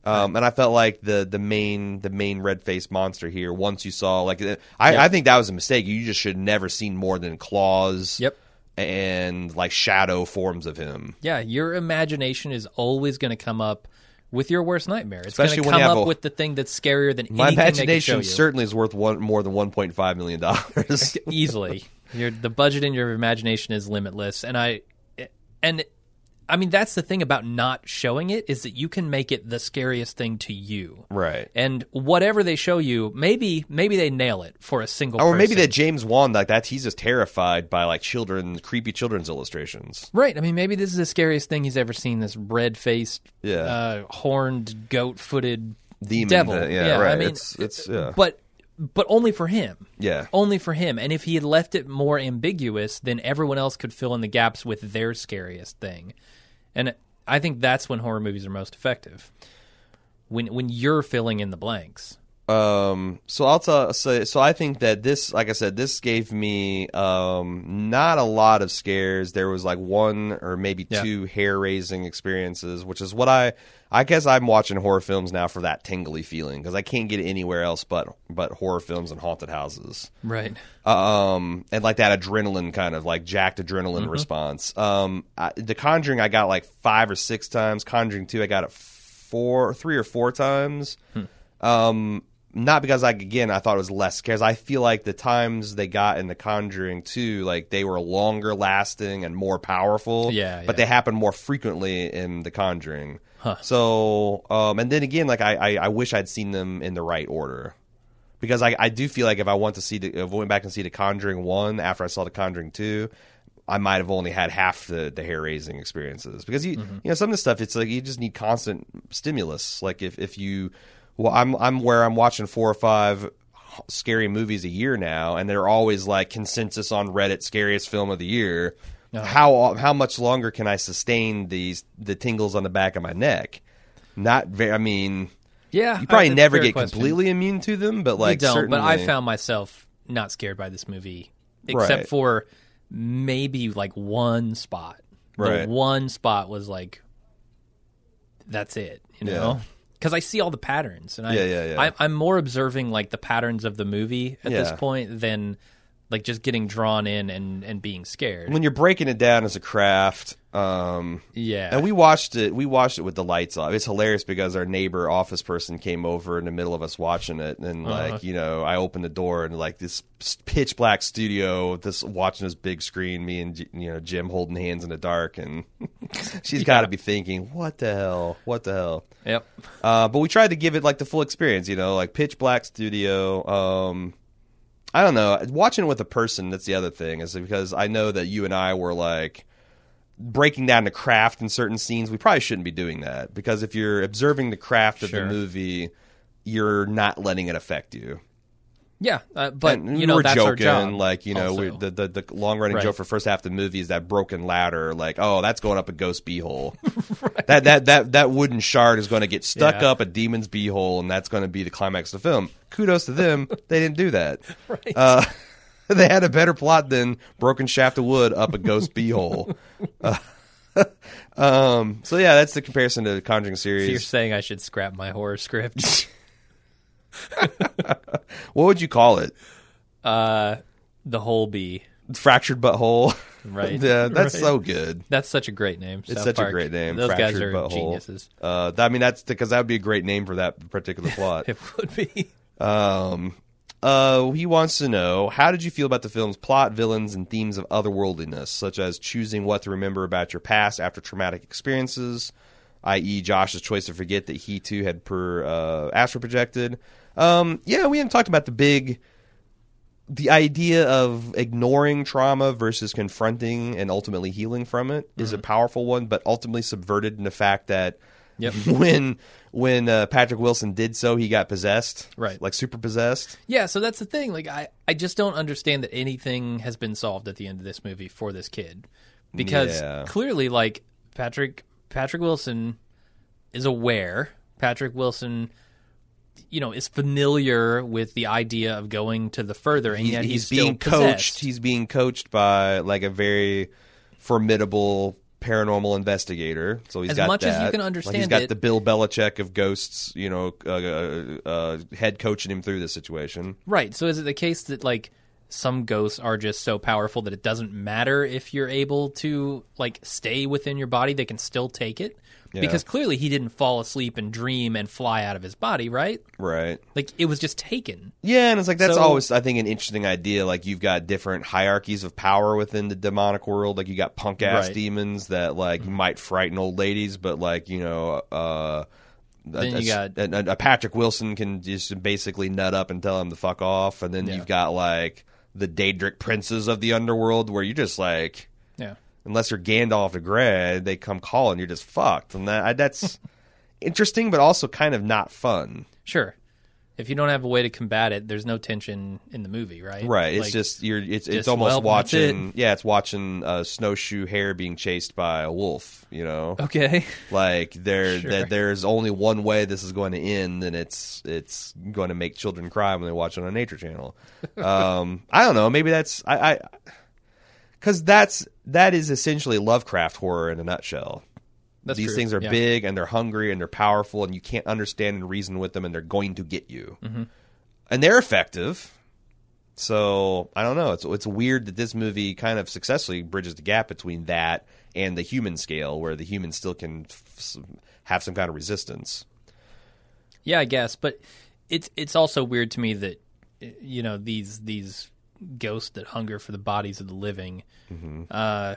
Um, and I felt like the the main the main red faced monster here. Once you saw like I, yeah. I think that was a mistake. You just should never seen more than claws. Yep. And like shadow forms of him. Yeah, your imagination is always going to come up with your worst nightmare. It's going to come up a, with the thing that's scarier than anything. My imagination certainly is worth one more than one point five million dollars easily. Your, the budget in your imagination is limitless, and I, and I mean that's the thing about not showing it, is that you can make it the scariest thing to you, right? And whatever they show you, maybe maybe they nail it for a single, or person. Maybe that James Wan like that he's just terrified by like children, creepy children's illustrations, right? I mean maybe this is the scariest thing he's ever seen. This red faced, yeah, uh, horned, goat footed devil, uh, yeah, yeah, right. I mean, it's, it's yeah. but. But only for him. Yeah. Only for him. And if he had left it more ambiguous, then everyone else could fill in the gaps with their scariest thing. And I think that's when horror movies are most effective. When when you're filling in the blanks. Um. So I'll tell. So, so I think that this, like I said, this gave me um not a lot of scares. There was like one or maybe yeah. two hair-raising experiences, which is what I. I guess I'm watching horror films now for that tingly feeling, because I can't get it anywhere else but but horror films and haunted houses, right? Um, and like that adrenaline kind of like jacked adrenaline mm-hmm. response. Um, I, The Conjuring I got like five or six times. Conjuring two I got it four, three or four times. Hmm. Um, not because, like, again, I thought it was less scares. I feel like the times they got in The Conjuring two, like, they were longer lasting and more powerful. Yeah, yeah. But they happen more frequently in The Conjuring. Huh. So, um, and then again, like, I, I, I wish I'd seen them in the right order. Because I, I do feel like if I want to see, the, if I went back and see The Conjuring one after I saw The Conjuring two, I might have only had half the, the hair raising experiences. Because you mm-hmm. you know, some of the stuff, it's like you just need constant stimulus. Like if, if you, well, I'm I'm where I'm watching four or five scary movies a year now, and they're always like consensus on Reddit scariest film of the year. Oh. How how much longer can I sustain these the tingles on the back of my neck? Not very. I mean. Yeah, you probably never get question. completely immune to them, but like you don't. Certainly... But I found myself not scared by this movie, except right. for maybe like one spot. Right, the one spot was like, that's it, you know, because yeah. I see all the patterns, and I, yeah, yeah, yeah. I, I'm more observing like the patterns of the movie at yeah. this point than like just getting drawn in and, and being scared. When you're breaking it down as a craft. Um, yeah, and we watched it. We watched it with the lights off. It's hilarious because our neighbor office person came over in the middle of us watching it, and uh-huh. like you know, I opened the door and like this pitch black studio, this watching this big screen. Me and you know Jim holding hands in the dark, and she's yeah. got to be thinking, "What the hell? What the hell?" Yep. Uh, but we tried to give it like the full experience, you know, like pitch black studio. Um, I don't know. Watching it with a person, that's the other thing, is because I know that you and I were like. Breaking down the craft in certain scenes, we probably shouldn't be doing that because if you're observing the craft of sure. the movie, you're not letting it affect you. Yeah, uh, but and you know we're that's joking, our job. Like you know, we, the the, the long running right. joke for first half of the movie is that broken ladder. Like, oh, that's going up a ghost beehole. right. That that that that wooden shard is going to get stuck yeah. up a demon's beehole, and that's going to be the climax of the film. Kudos to them, they didn't do that. Right. Uh, They had a better plot than broken shaft of wood up a ghost beehole. Uh, um, so, yeah, that's the comparison to the Conjuring series. So you're saying I should scrap my horror script? What would you call it? Uh, the Hole Bee. Fractured Butthole. Right. Yeah, that's right. So good. That's such a great name. It's South such Park. a great name. Those Fractured guys are butthole. geniuses. Uh, I mean, that's because that would be a great name for that particular plot. It would be. Um Uh, he wants to know, how did you feel about the film's plot, villains, and themes of otherworldliness, such as choosing what to remember about your past after traumatic experiences, that is. Josh's choice to forget that he, too, had per, uh, astral projected? Um, yeah, we haven't talked about the big... The idea of ignoring trauma versus confronting and ultimately healing from it mm-hmm. is a powerful one, but ultimately subverted in the fact that Yep. when when uh, Patrick Wilson did so, he got possessed, right? Like super possessed. Yeah, so that's the thing. Like I, I just don't understand that anything has been solved at the end of this movie for this kid, because yeah. clearly, like Patrick Patrick Wilson is aware. Patrick Wilson, you know, is familiar with the idea of going to the further, and he's, yet he's, he's still being possessed. coached. He's being coached by like a very formidable. Paranormal investigator, so he's as got much that. As you can understand, like he's got it, the Bill Belichick of ghosts, you know, uh, uh, uh, head coaching him through this situation. Right. So is it the case that like some ghosts are just so powerful that it doesn't matter if you're able to like stay within your body; they can still take it? Yeah. Because clearly he didn't fall asleep and dream and fly out of his body, right? Right. Like, it was just taken. Yeah, and it's like, that's so, always, I think, an interesting idea. Like, you've got different hierarchies of power within the demonic world. Like, you got punk-ass right. demons that, like, mm-hmm. might frighten old ladies, but, like, you know, uh, then a, you got, a, a Patrick Wilson can just basically nut up and tell him to fuck off. And then yeah. you've got, like, the Daedric princes of the underworld where you're just, like... yeah. Unless you're Gandalf the Grey, they come calling, you're just fucked. And that that's interesting, but also kind of not fun. Sure. If you don't have a way to combat it, there's no tension in the movie, right? Right. Like, it's just, you're. It's, just, it's almost well, watching, it. yeah, it's watching a uh, snowshoe hare being chased by a wolf, you know? Okay. Like, there, sure. that there's only one way this is going to end, and it's it's going to make children cry when they watch it on Nature Channel. Um, I don't know. Maybe that's... I. I Because that's that is essentially Lovecraft horror in a nutshell. That's These true. things are yeah. big, and they're hungry, and they're powerful, and you can't understand and reason with them, and they're going to get you. Mm-hmm. And they're effective. So I don't know. It's it's weird that this movie kind of successfully bridges the gap between that and the human scale, where the human still can f- have some kind of resistance. Yeah, I guess, but it's it's also weird to me that, you know, these these ghosts that hunger for the bodies of the living. Mm-hmm. Uh,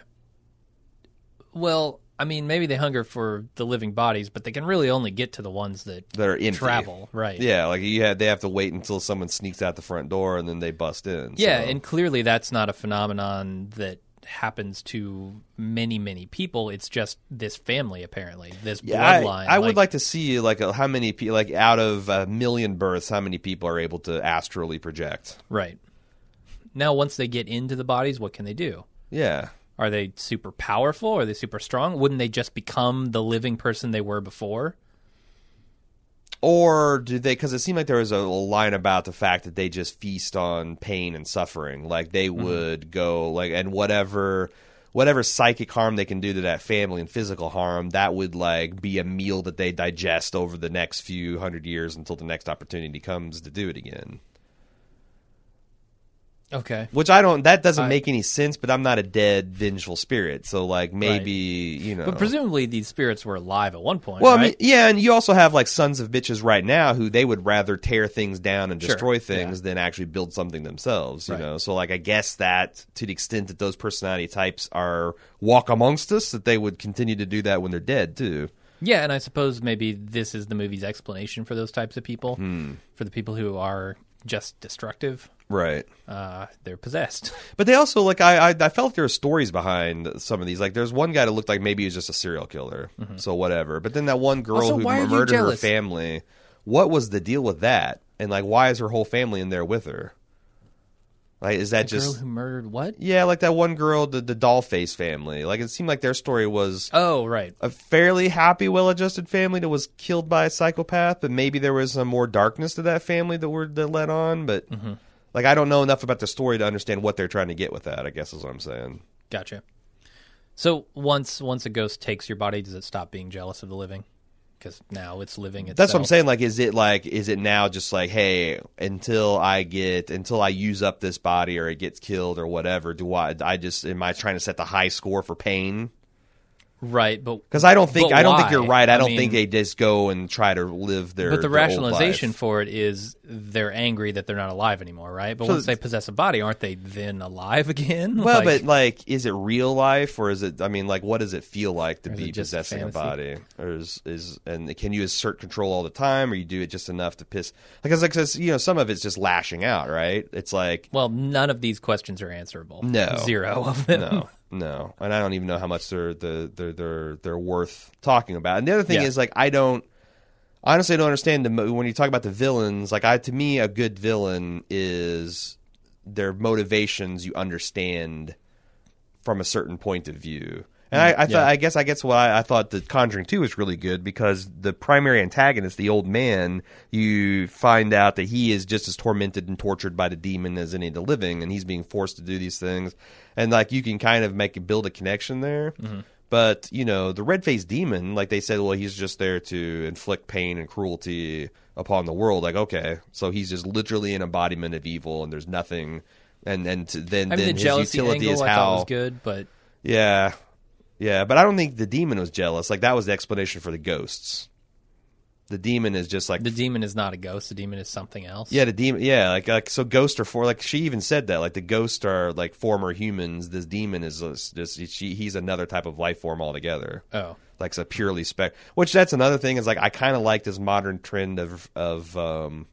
well, I mean, maybe they hunger for the living bodies, but they can really only get to the ones that, that are in travel, right? Yeah, like you had, they have to wait until someone sneaks out the front door and then they bust in. Yeah, so. And clearly that's not a phenomenon that happens to many many people. It's just this family, apparently, this yeah, bloodline. I, I like, would like to see like a, how many people, like out of a million births, how many people are able to astrally project? Right. Now, once they get into the bodies, what can they do? Yeah. Are they super powerful? Are they super strong? Wouldn't they just become the living person they were before? Or do they, because it seemed like there was a line about the fact that they just feast on pain and suffering. Like they would mm-hmm. go, like, and whatever whatever psychic harm they can do to that family and physical harm, that would like be a meal that they digest over the next few hundred years until the next opportunity comes to do it again. Okay. Which I don't, that doesn't I, make any sense, but I'm not a dead, vengeful spirit. So, like, maybe, right. you know. But presumably these spirits were alive at one point, well, right? I mean, yeah, and you also have, like, sons of bitches right now who they would rather tear things down and sure. destroy things yeah. than actually build something themselves, you right. know? So, like, I guess that to the extent that those personality types are walk amongst us, that they would continue to do that when they're dead, too. Yeah, and I suppose maybe this is the movie's explanation for those types of people, hmm. for the people who are just destructive. Right. Uh, they're possessed. But they also, like, I, I I felt there were stories behind some of these. Like, there's one guy that looked like maybe he was just a serial killer. Mm-hmm. So whatever. But then that one girl also, who murdered her family, what was the deal with that? And, like, why is her whole family in there with her? Like, is that the just... girl who murdered what? Yeah, like that one girl, the, the Dollface family. Like, it seemed like their story was... Oh, right. A fairly happy, well-adjusted family that was killed by a psychopath, but maybe there was some more darkness to that family that were that led on, but... Mm-hmm. Like, I don't know enough about the story to understand what they're trying to get with that, I guess is what I'm saying. Gotcha. So once once a ghost takes your body, does it stop being jealous of the living? Because now it's living itself. That's what I'm saying. Like, is it like, is it now just like, hey, until I get, until I use up this body or it gets killed or whatever, do I, I just, am I trying to set the high score for pain? Right, but because I don't think I don't think you're right. I, I don't mean, think they just go and try to live their. But the their rationalization for it is they're angry that they're not alive anymore, right? But so once they possess a body, aren't they then alive again? Well, like, but like, is it real life or is it? I mean, like, what does it feel like to be possessing fantasy? A body? Or is is and can you assert control all the time, or you do it just enough to piss? Because like, cause, you know, some of it's just lashing out, right? It's like, well, none of these questions are answerable. No, zero of them. No. No, and I don't even know how much they're they're they're they're worth talking about. And the other thing yeah. is, like, I don't honestly I don't understand the when you talk about the villains. Like, I to me, a good villain is their motivations you understand from a certain point of view. And I, I thought yeah. I guess I guess why I, I thought The Conjuring two was really good because the primary antagonist, the old man, you find out that he is just as tormented and tortured by the demon as any of the living, and he's being forced to do these things. And like you can kind of make build a connection there. Mm-hmm. But, you know, the red-faced demon, like they said, well, he's just there to inflict pain and cruelty upon the world. Like, okay, so he's just literally an embodiment of evil, and there's nothing. And and to, then, I mean, then the his utility angle, is how I thought was good, but yeah. Yeah, but I don't think the demon was jealous. Like, that was the explanation for the ghosts. The demon is just like... The demon is not a ghost. The demon is something else. Yeah, the demon... Yeah, like, like so ghosts are... for Like, she even said that. Like, the ghosts are, like, former humans. This demon is just... She, he's another type of life form altogether. Oh. Like, so purely spec... Which, that's another thing, is, like, I kind of like this modern trend of, of um,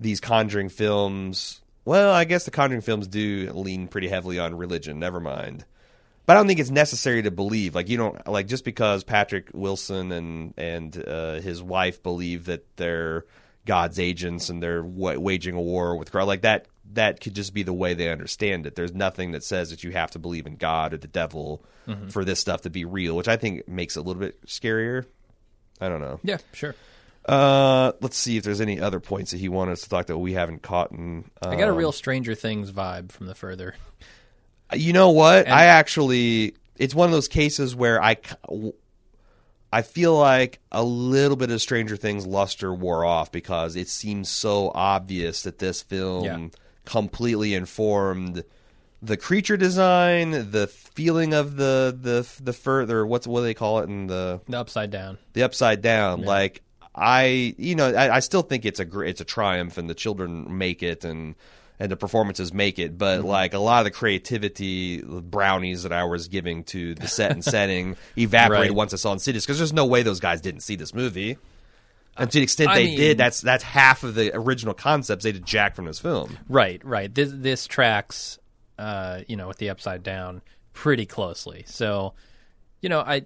these Conjuring films. Well, I guess the Conjuring films do lean pretty heavily on religion. Never mind. But I don't think it's necessary to believe. Like, you don't, like, just because Patrick Wilson and and uh, his wife believe that they're God's agents and they're w- waging a war with God, like that that could just be the way they understand it. There's nothing that says that you have to believe in God or the devil mm-hmm. for this stuff to be real, which I think makes it a little bit scarier. I don't know. Yeah, sure. Uh, let's see if there's any other points that he wanted us to talk that we haven't caught. In, um... I got a real Stranger Things vibe from the further. You know what? And I actually, it's one of those cases where I, I feel like a little bit of Stranger Things luster wore off because it seems so obvious that this film yeah. completely informed the creature design, the feeling of the the the further what's what do they call it in the the upside down, the upside down. Yeah. Like I, you know, I, I still think it's a gr- it's a triumph, and the children make it, and and the performances make it. But mm-hmm. like a lot of the creativity brownies that I was giving to the set and setting evaporated right. once I saw Insidious, because there's no way those guys didn't see this movie. And to the extent I they mean, did, that's that's half of the original concepts they did jack from this film. Right, right. This this tracks, uh, you know, with the Upside Down pretty closely. So, you know, I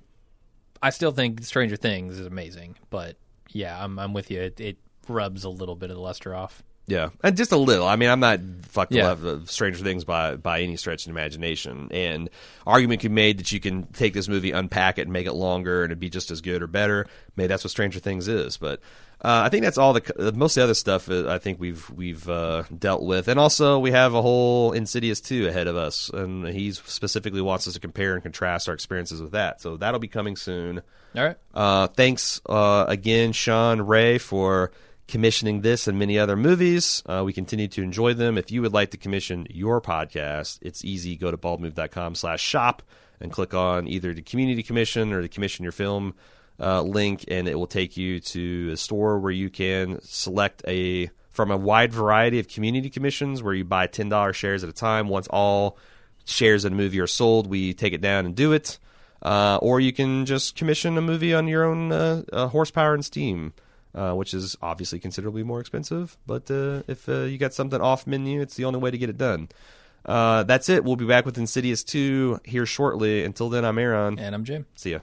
I still think Stranger Things is amazing, but yeah, I'm I'm with you. It, it rubs a little bit of the luster off. Yeah, and just a little. I mean, I'm not fucked yeah. up of Stranger Things by, by any stretch of imagination. And argument can be made that you can take this movie, unpack it, and make it longer, and it'd be just as good or better. Maybe that's what Stranger Things is. But uh, I think that's all the most of the other stuff I think we've we've uh, dealt with. And also, we have a whole Insidious two ahead of us, and he specifically wants us to compare and contrast our experiences with that. So that'll be coming soon. All right. Uh, thanks uh, again, Sean Ray, for commissioning this and many other movies. Uh, we continue to enjoy them. If you would like to commission your podcast, it's easy. Go to bald move dot com slash shop and click on either the community commission or the commission your film uh, link, and it will take you to a store where you can select a from a wide variety of community commissions, where you buy ten dollars shares at a time. Once all shares in a movie are sold, we take it down and do it. Uh, or you can just commission a movie on your own uh, uh, horsepower and steam. Uh, which is obviously considerably more expensive. But uh, if uh, you got something off menu, it's the only way to get it done. Uh, that's it. We'll be back with Insidious two here shortly. Until then, I'm Aaron. And I'm Jim. See ya.